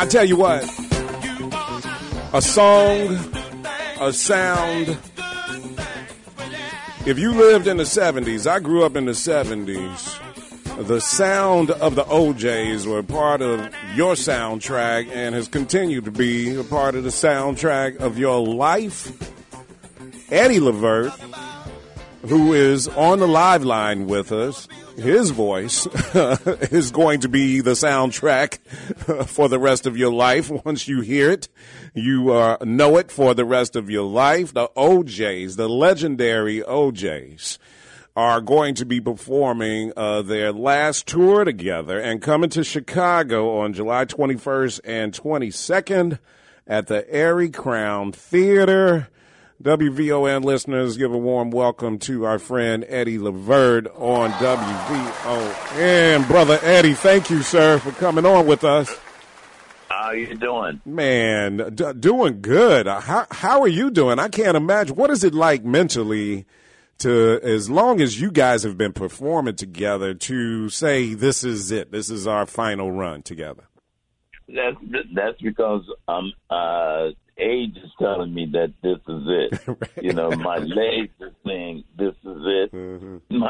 I tell you what, a song, a sound. If you lived in the 70s, I grew up in the 70s. The sound of the O'Jays were part of your soundtrack and has continued to be a part of the soundtrack of your life. Eddie Levert, who is on the live line with us, his voice is going to be the soundtrack for the rest of your life. Once you hear it, you know it for the rest of your life. The O'Jays, the legendary O'Jays, are going to be performing their last tour together and coming to Chicago on July 21st and 22nd at the Arie Crown Theater. WVON listeners, give a warm welcome to our friend Eddie Levert on WVON. Brother Eddie, thank you, sir, for coming on with us. How you doing? Man, doing good. How are you doing? I can't imagine. What is it like mentally to, as long as you guys have been performing together, to say this is it, this is our final run together? That's because age is telling me that this is it. Right. You know, my legs are saying this is it. Mm-hmm.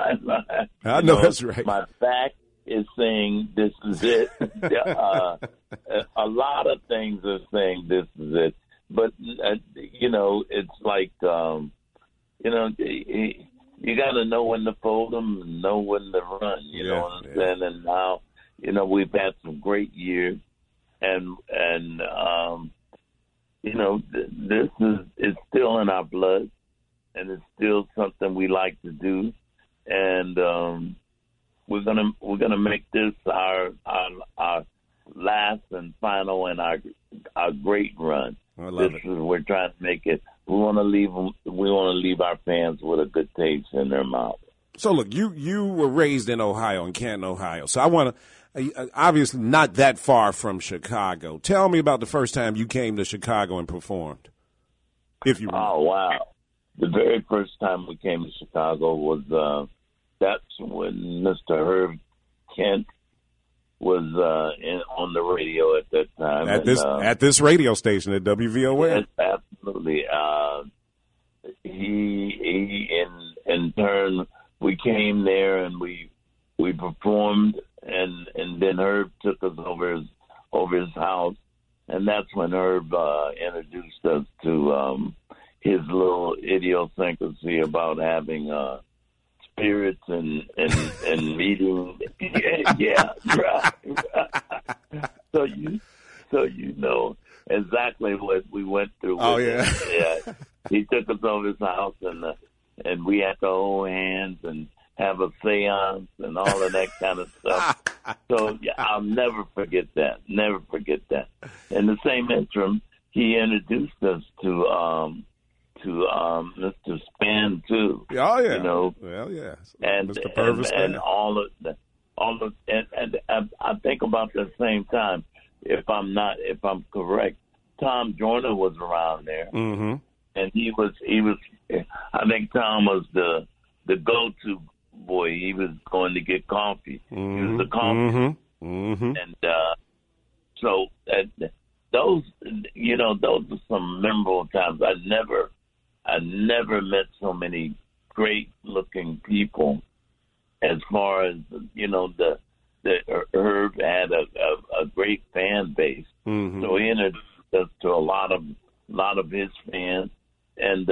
I know that's right. My back is saying this is it. A lot of things are saying this is it. But you know, it's like. You know, you got to know when to fold them and know when to run, you know what I'm saying? And now, you know, we've had some great years. And you know, this is, it's still in our blood, and it's still something we like to do. And we're gonna make this our last and final and our great run. I love it. We're trying to make it. We want to leave our fans with a good taste in their mouth. So look, you were raised in Ohio, in Canton, Ohio. So I want to, obviously not that far from Chicago. Tell me about the first time you came to Chicago and performed. If you remember. Oh wow, the very first time we came to Chicago was that's when Mr. Herb Kent was on the radio at that time. At this radio station at WVON. Yes, absolutely. He in turn, we came there and we performed, and then Herb took us over his house, and that's when Herb introduced us to his little idiosyncrasy about having spirits and meeting. Yeah, right. So you know exactly what we went through. Oh yeah. Yeah. He took us over his house and we had to hold hands and have a seance and all of that kind of stuff. So yeah, I'll never forget that. Never forget that. In the same interim, he introduced us to Mr. Spann too. Oh yeah, you know, well yeah, and Mr. Purvis and all of and I think about the same time. If I'm correct, Tom Joyner was around there, mm-hmm. and he was. I think Tom was the go-to boy. He was going to get coffee. Mm-hmm. He was the coffee, mm-hmm. and so those, you know, those are some memorable times. I never met so many great-looking people. As far as, you know, the Herb had a great fan base, mm-hmm. so he introduced us to a lot of his fans, and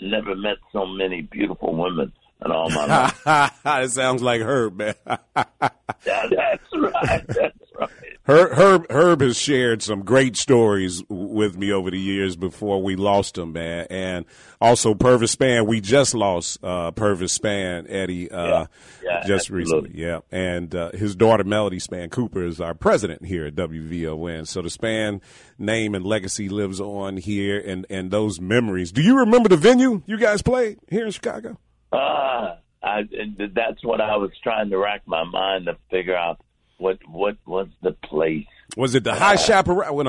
never met so many beautiful women in all my life. It sounds like Herb, man. That's right. That's right. Herb has shared some great stories with me over the years before we lost him, man. And also Purvis Spann, we just lost Purvis Spann, Eddie, just absolutely. Recently. Yeah. And his daughter, Melody Spann Cooper, is our president here at WVON. So the Spann name and legacy lives on here and those memories. Do you remember the venue you guys played here in Chicago? That's what I was trying to rack my mind to figure out. What was the place? Was it the High Chaparral?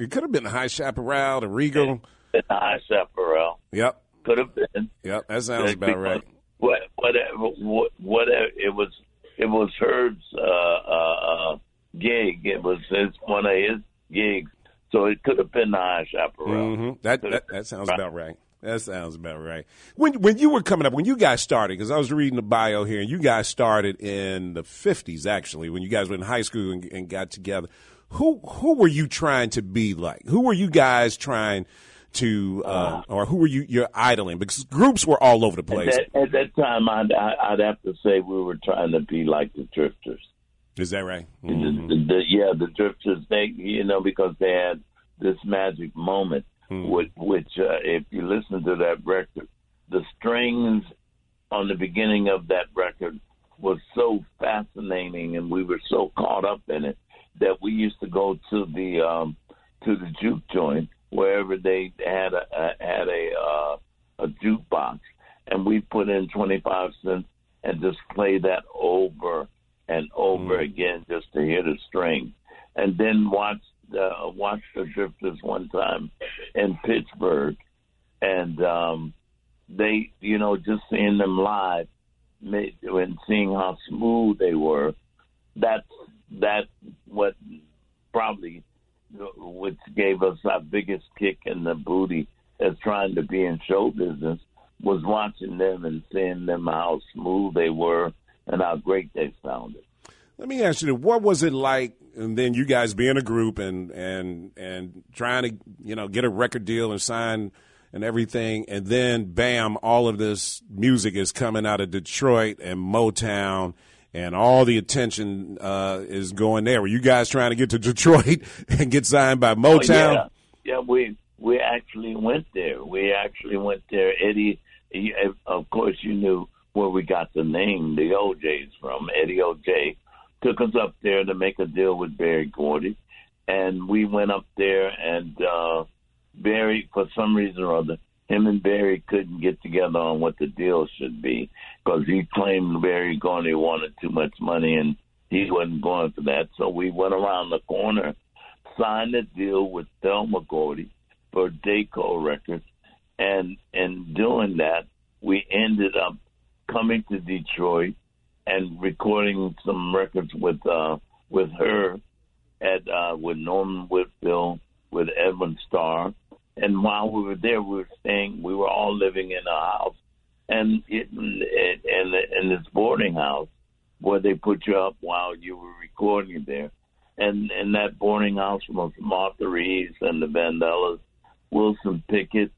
It could have been the High Chaparral, the Regal. The High Chaparral. Yep. Could have been. Yep, that sounds about right. Whatever it was Herb's gig. It was one of his gigs. So it could have been the High Chaparral. Mm-hmm. That sounds about right. That sounds about right. When you were coming up, when you guys started, because I was reading the bio here, and you guys started in the 50s, actually, when you guys were in high school and got together. Who were you trying to be like? Who were you guys trying to, or who were you're idling? Because groups were all over the place. At that time, I'd have to say we were trying to be like the Drifters. Is that right? Mm-hmm. The Drifters, because they had this magic moment. Mm. Which, if you listen to that record, the strings on the beginning of that record was so fascinating, and we were so caught up in it that we used to go to the juke joint wherever they had a jukebox, and we put in 25 cents and just play that over and over again just to hear the strings, and then watched the Drifters one time in Pittsburgh, and they, just seeing them live and seeing how smooth they were, that's what probably which gave us our biggest kick in the booty as trying to be in show business was watching them and seeing them how smooth they were and how great they sounded. Let me ask you, what was it like, and then you guys being a group and trying to, get a record deal and sign and everything, and then, bam, all of this music is coming out of Detroit and Motown, and all the attention is going there. Were you guys trying to get to Detroit and get signed by Motown? Oh, yeah, we actually went there. Eddie, of course you knew where we got the name, the O'Jays, from Eddie O'Jay. Took us up there to make a deal with Berry Gordy, and we went up there, and Berry, for some reason or other, him and Berry couldn't get together on what the deal should be, because he claimed Berry Gordy wanted too much money, and he wasn't going for that. So we went around the corner, signed a deal with Delma Gordy for Decca Records, and in doing that, we ended up coming to Detroit and recording some records with her, with Norman Whitfield, with Edmund Starr, and while we were there, we were all living in a house, and in this boarding house where they put you up while you were recording there, and in that boarding house was Martha Reeves and the Vandellas, Wilson Pickett,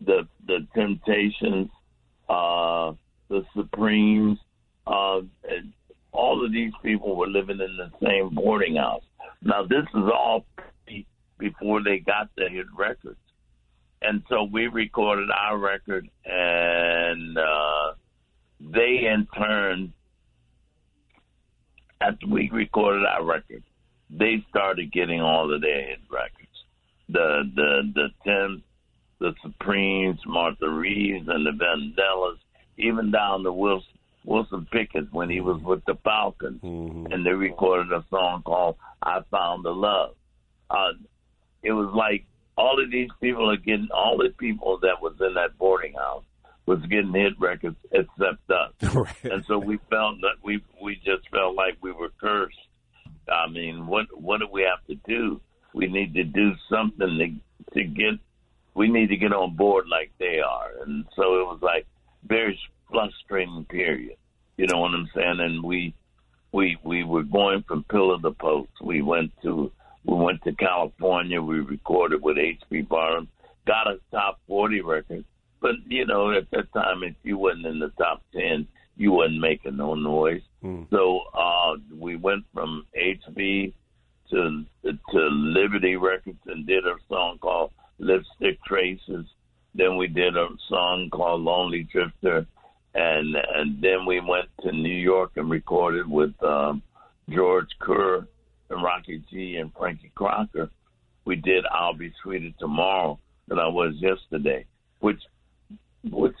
the Temptations, the Supremes. All of these people were living in the same boarding house. Now, this is all before they got the hit records. And so we recorded our record, and they, in turn, after we recorded our record, they started getting all of their hit records. The Temps, the Supremes, Martha Reeves, and the Vandellas, even down to Wilson Pickett when he was with the Falcons, and they recorded a song called I Found the Love. It was like all of these people are getting, all the people that was in that boarding house was getting hit records except us. Right. And so we felt that we just felt like we were cursed. I mean, what do we have to do? We need to do something to get on board like they are. And so it was like very frustrating period, you know what I'm saying? And we were going from pillar to post. We went to California. We recorded with HB Barham, got a top 40 record. But at that time, if you wasn't in the top 10, you wasn't making no noise. So we went from HB to Liberty Records and did a song called Lipstick Traces. Then we did a song called Lonely Drifter. And then we went to New York and recorded with George Kerr and Rocky G and Frankie Crocker. We did I'll Be Sweeter Tomorrow Than I Was Yesterday, which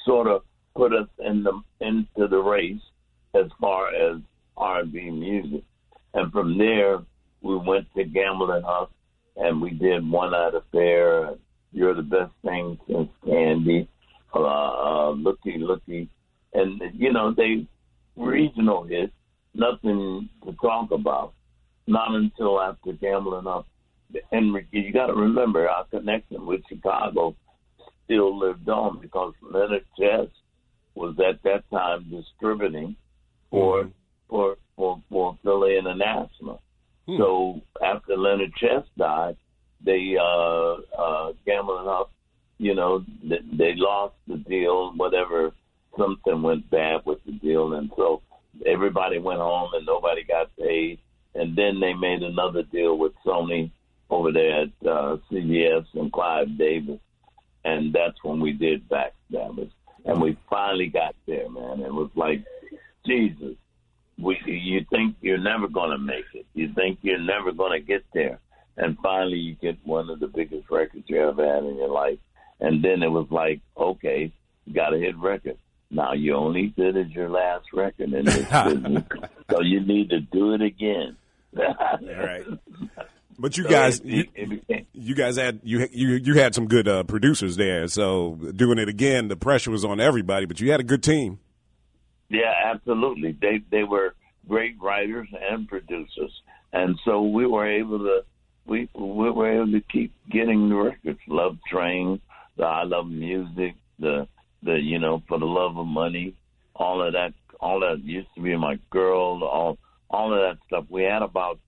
sort of put us into the race as far as R&B music. And from there, we went to Gamble and Huff, and we did One Out of Fair, You're the Best Thing Since Candy, Looky Looky. And, they regional hits, nothing to talk about. Not until after Gamble and Huff and you got to remember our connection with Chicago still lived on because Leonard Chess was at that time distributing for Philly International. So after Leonard Chess died, they Gamble and Huff, you know, they lost the deal, whatever, something went bad with the deal, and so everybody went home and nobody got paid. And then they made another deal with Sony over there at CBS and Clive Davis, and that's when we did Backstabbers. And we finally got there, man. It was like, Jesus, you think you're never going to make it. You think you're never going to get there. And finally you get one of the biggest records you ever had in your life. And then it was like, okay, you got to hit record. Now you only did it your last record in this business, so you need to do it again. All right. But you guys had some good producers there. So doing it again, the pressure was on everybody. But you had a good team. Yeah, absolutely. They were great writers and producers, and so we were able to we were able to keep getting the records. Love Train, the I Love Music, the you know, For the Love of Money, all that used to be My Girl, all of that stuff. We had about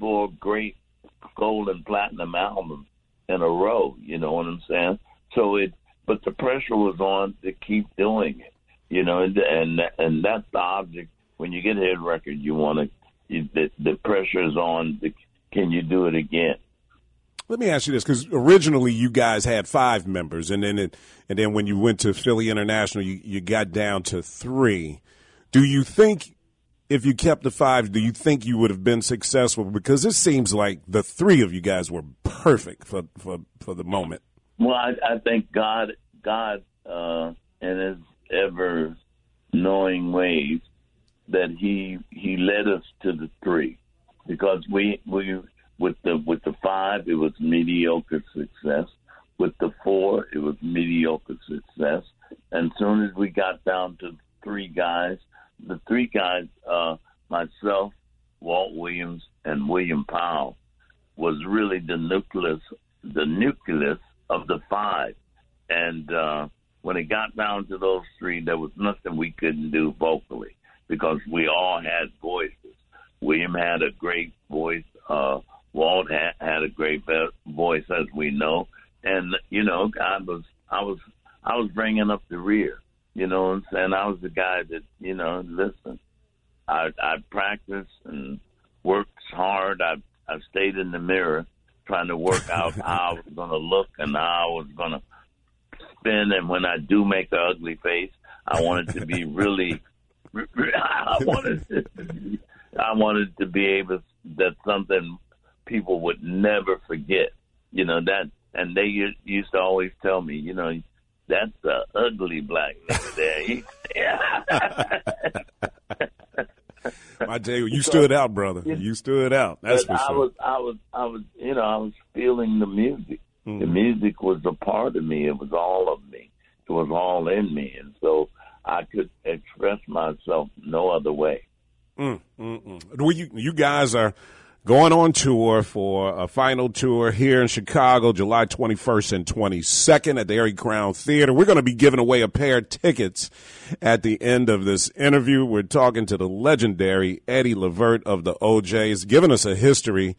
four great gold and platinum albums in a row, you know what I'm saying? So but the pressure was on to keep doing it, you know, and that's the object. When you get a hit record, you want to, the pressure is on, can you do it again? Let me ask you this, because originally you guys had five members, and then when you went to Philly International, you got down to three. Do you think, if you kept the five, do you think you would have been successful? Because it seems like the three of you guys were perfect for the moment. Well, I think God, in his ever-knowing ways, that he led us to the three, because we With the five, it was mediocre success. With the four, it was mediocre success. And as soon as we got down to the three guys, myself, Walt Williams, and William Powell, was really the nucleus of the five. And when it got down to those three, there was nothing we couldn't do vocally because we all had voices. William had a great voice. Walt had a great voice, as we know, and you know, I was bringing up the rear, you know what I'm saying? I was the guy that, you know, listen, I practiced and worked hard. I stayed in the mirror trying to work out how I was going to look and how I was going to spin, and when I do make an ugly face, I wanted to be really, I wanted to be able to, that's something people would never forget, you know, that. And they used to always tell me, you know, that's the ugly black nigga there. I tell you, you stood out, brother. You stood out. That's for sure. I was, you know, I was feeling the music. Mm-hmm. The music was a part of me. It was all of me. It was all in me. And so I could express myself no other way. You guys are going on tour for a final tour here in Chicago, July 21st and 22nd at the Arie Crown Theater. We're going to be giving away a pair of tickets at the end of this interview. We're talking to the legendary Eddie Levert of the O'Jays, giving us a history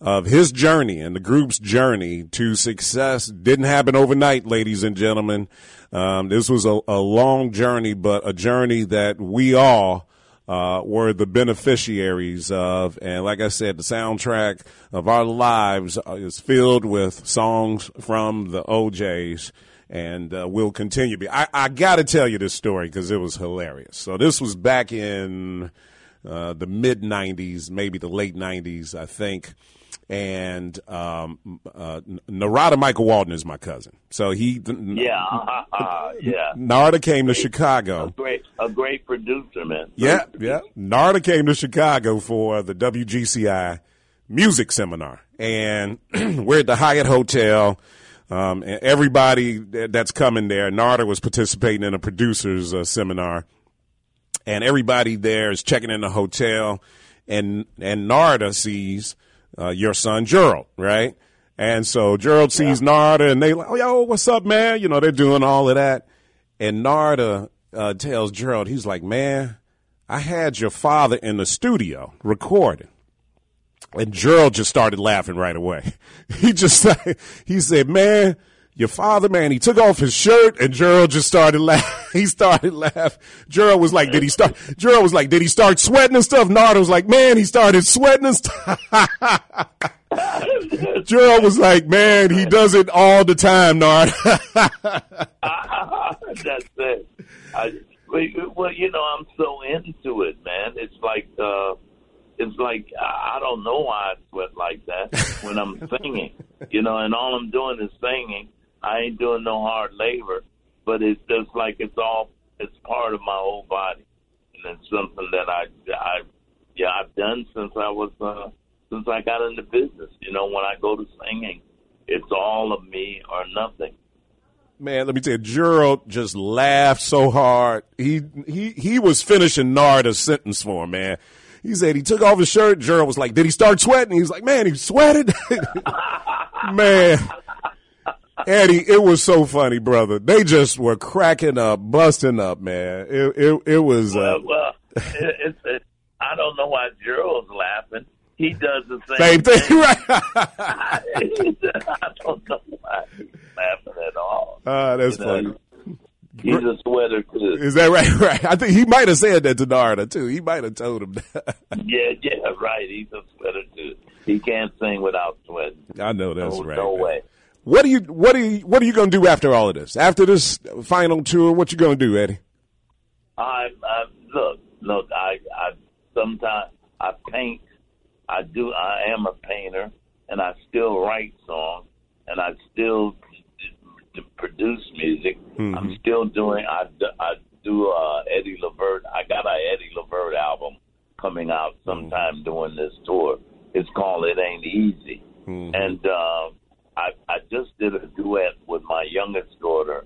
of his journey and the group's journey to success. Didn't happen overnight, ladies and gentlemen. This was a long journey, but a journey that we all were the beneficiaries of. And like I said, the soundtrack of our lives is filled with songs from the O'Jays, and will continue to be. I got to tell you this story because it was hilarious. So this was back in the mid-'90s, maybe the late '90s, I think. And Narada Michael Walden is my cousin. So he, yeah. Narada came to Chicago. A great producer, man. Yeah. Narada came to Chicago for the WGCI music seminar, and we're at the Hyatt Hotel. And everybody that's coming there, Narada was participating in a producer's seminar, and everybody there is checking in the hotel, and Narada sees your son Gerald, right? And so Gerald sees Narada, and they like, oh, yo, what's up, man? You know, they're doing all of that. And Narada tells Gerald, he's like, man, I had your father in the studio recording. And Gerald just started laughing right away. He said, man, your father, man, he took off his shirt, and Gerald just started laughing. He started laughing. Gerald was like, did he start sweating and stuff? Narada was like, man, he started sweating and stuff. Gerald was like, man, he does it all the time, Nard. That's it. Well, you know, I'm so into it, man. It's like I don't know why I sweat like that when I'm singing, you know, and all I'm doing is singing. I ain't doing no hard labor, but it's just like it's part of my whole body, and it's something that I've done since I was since I got into business. You know, when I go to singing, it's all of me or nothing. Man, let me tell you, Gerald just laughed so hard. He was finishing Narda's sentence for him, man. He said he took off his shirt. Gerald was like, did he start sweating? He was like, man, he sweated. Man. Eddie, it was so funny, brother. They just were cracking up, busting up, man. It was. I don't know why Gerald's laughing. He does the same thing, right? I don't know why he's laughing at all. That's funny. He's a sweater, too. Is that right? Right. I think he might have said that to Narada, too. He might have told him that. Yeah, right. He's a sweater, too. He can't sing without sweating. I know that's right. No way. What are you going to do after all of this? After this final tour, what you going to do, Eddie? I sometimes I paint. I do. I am a painter, and I still write songs, and I still produce music. Mm-hmm. I'm still doing. I do Eddie Levert. I got an Eddie Levert album coming out sometime during this tour. It's called "It Ain't Easy," and I just did a duet with my youngest daughter,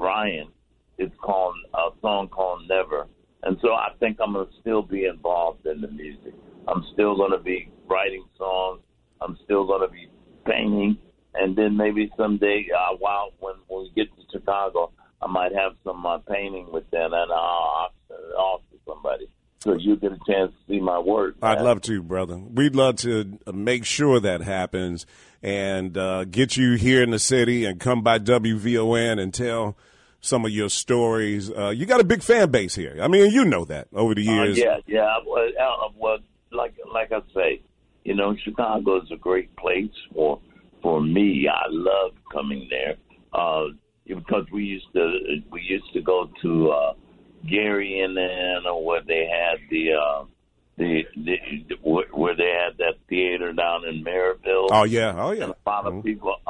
Ryan. It's called a song called "Never," and so I think I'm gonna still be involved in the music. I'm still going to be writing songs. I'm still going to be painting. And then maybe someday, when we get to Chicago, I might have some painting with them, and I'll offer somebody. So you get a chance to see my work. Man. I'd love to, brother. We'd love to make sure that happens and get you here in the city and come by WVON and tell some of your stories. You got a big fan base here. I mean, you know that over the years. Like I say, you know, Chicago is a great place for me. I love coming there because we used to go to Gary, Indiana, where they had where they had that theater down in Maryville. Oh yeah. And a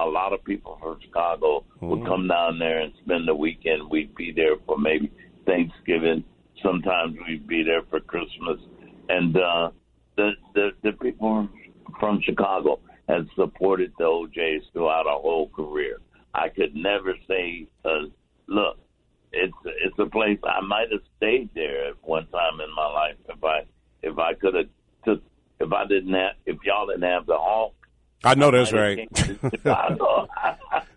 lot of people from Chicago would come down there and spend the weekend. We'd be there for maybe Thanksgiving. Sometimes we'd be there for Christmas, and the people from Chicago have supported the O'Jays throughout our whole career. I could never say, look, it's a place I might have stayed there at one time in my life if y'all didn't have the Hawk. I know that's right.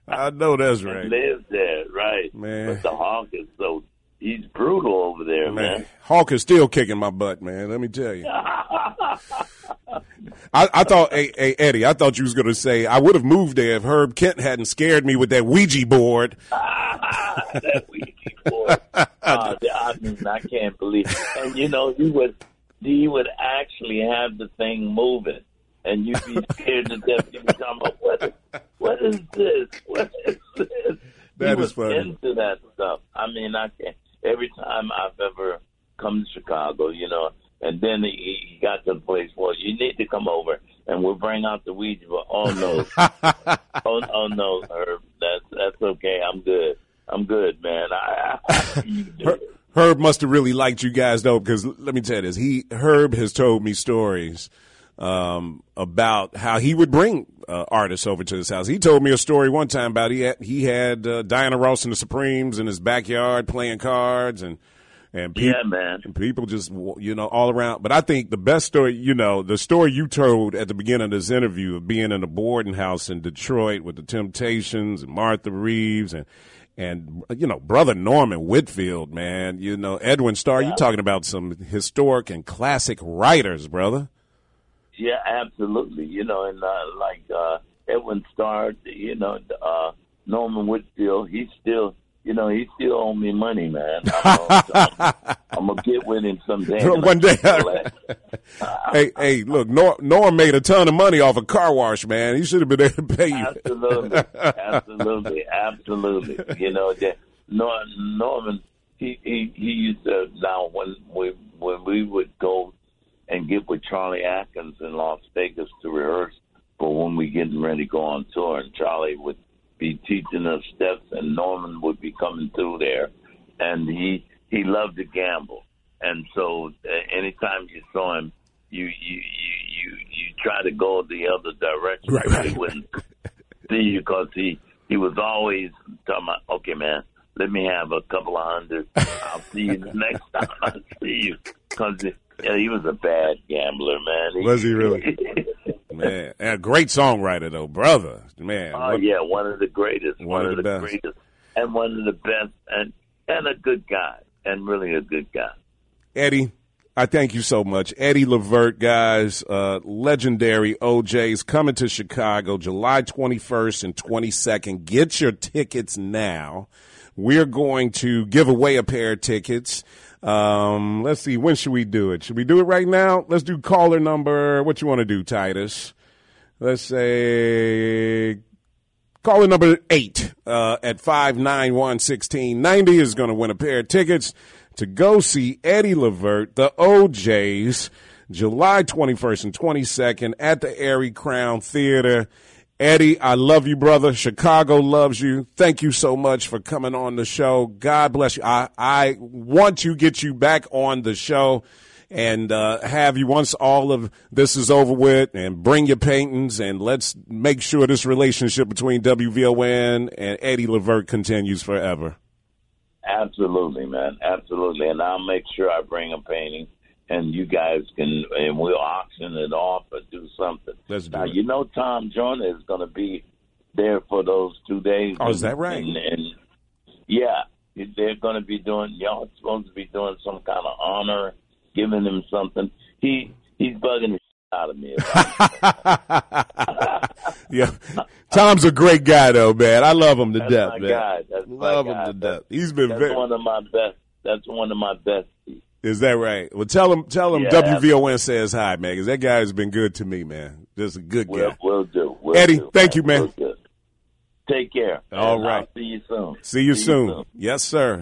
I know that's right. Live there, right? Man, but the Hawk is so. He's brutal over there, man. Hawk is still kicking my butt, man. Let me tell you. I thought, hey, Eddie, I thought you was going to say I would have moved there if Herb Kent hadn't scared me with that Ouija board. That Ouija board. I mean, I can't believe it. And, you know, he would actually have the thing moving, and you'd be scared to death. You'd be talking about, what is this? That is funny. Into that stuff. I mean, I can't. Every time I've ever come to Chicago, you know, and then he got to the place, well, you need to come over, and we'll bring out the Ouija board. Oh, no. oh, no, Herb. That's okay. I'm good, man. Herb must have really liked you guys, though, because let me tell you this. Herb has told me stories about how he would bring artists over to his house. He told me a story one time about he had Diana Ross and the Supremes in his backyard playing cards, and And people, and people just, you know, all around. But I think the best story, you know, the story you told at the beginning of this interview of being in a boarding house in Detroit with the Temptations and Martha Reeves and you know, brother Norman Whitfield, man, you know, Edmund Starr, you're talking about some historic and classic writers, brother. Yeah, absolutely. You know, and Edmund Starr, you know, Norman Whitfield, he's still, you know, he still owe me money, man. I'm going to get with him someday. One day. Hey, look, Norm made a ton of money off a car wash, man. He should have been there to pay you. Absolutely. You know, Norman, he used to, now when we would go and get with Charlie Atkins in Las Vegas to rehearse for when we getting ready to go on tour, and Charlie would be teaching us steps, and Norman would be coming through there, and he loved to gamble, and so anytime you saw him, you try to go the other direction, right. He wouldn't see you, because he was always talking about, okay, man, let me have a couple of hundred. I'll see you the next time I see you, because he was a bad gambler, man. Was he really? Man, and a great songwriter though, brother. Man. Oh yeah, one of the greatest. One of the greatest. And one of the best, and a good guy. And really a good guy. Eddie, I thank you so much. Eddie Levert, guys, legendary O'Jays coming to Chicago July 21st and 22nd. Get your tickets now. We're going to give away a pair of tickets. Let's see, when should we do it? Should we do it right now? Let's do caller number, what you want to do, Titus? Let's say caller number 8 at 591-1690 is going to win a pair of tickets to go see Eddie Levert, the O'Jays, July 21st and 22nd at the Arie Crown Theater. Eddie, I love you, brother. Chicago loves you. Thank you so much for coming on the show. God bless you. I want to get you back on the show and have you, once all of this is over with, and bring your paintings, and let's make sure this relationship between WVON and Eddie Levert continues forever. Absolutely, man. Absolutely. And I'll make sure I bring a painting, and you guys can, and we'll auction it off or do something. Let's do it. You know, Tom Joyner is going to be there for those 2 days. Oh, is that right? And yeah, they're going to be doing, y'all are supposed to be doing some kind of honor, giving him something. He's bugging the shit out of me about it. Yeah. Tom's a great guy, though, man. I love him to death, man. Love him to death. He's been That's one of my best. Is that right? Well, tell him yeah, WVON says hi, man, because that guy has been good to me, man. Just a good guy. Will do. Eddie, thank you, man. Take care. All right. I'll see you soon. See you soon. Yes, sir.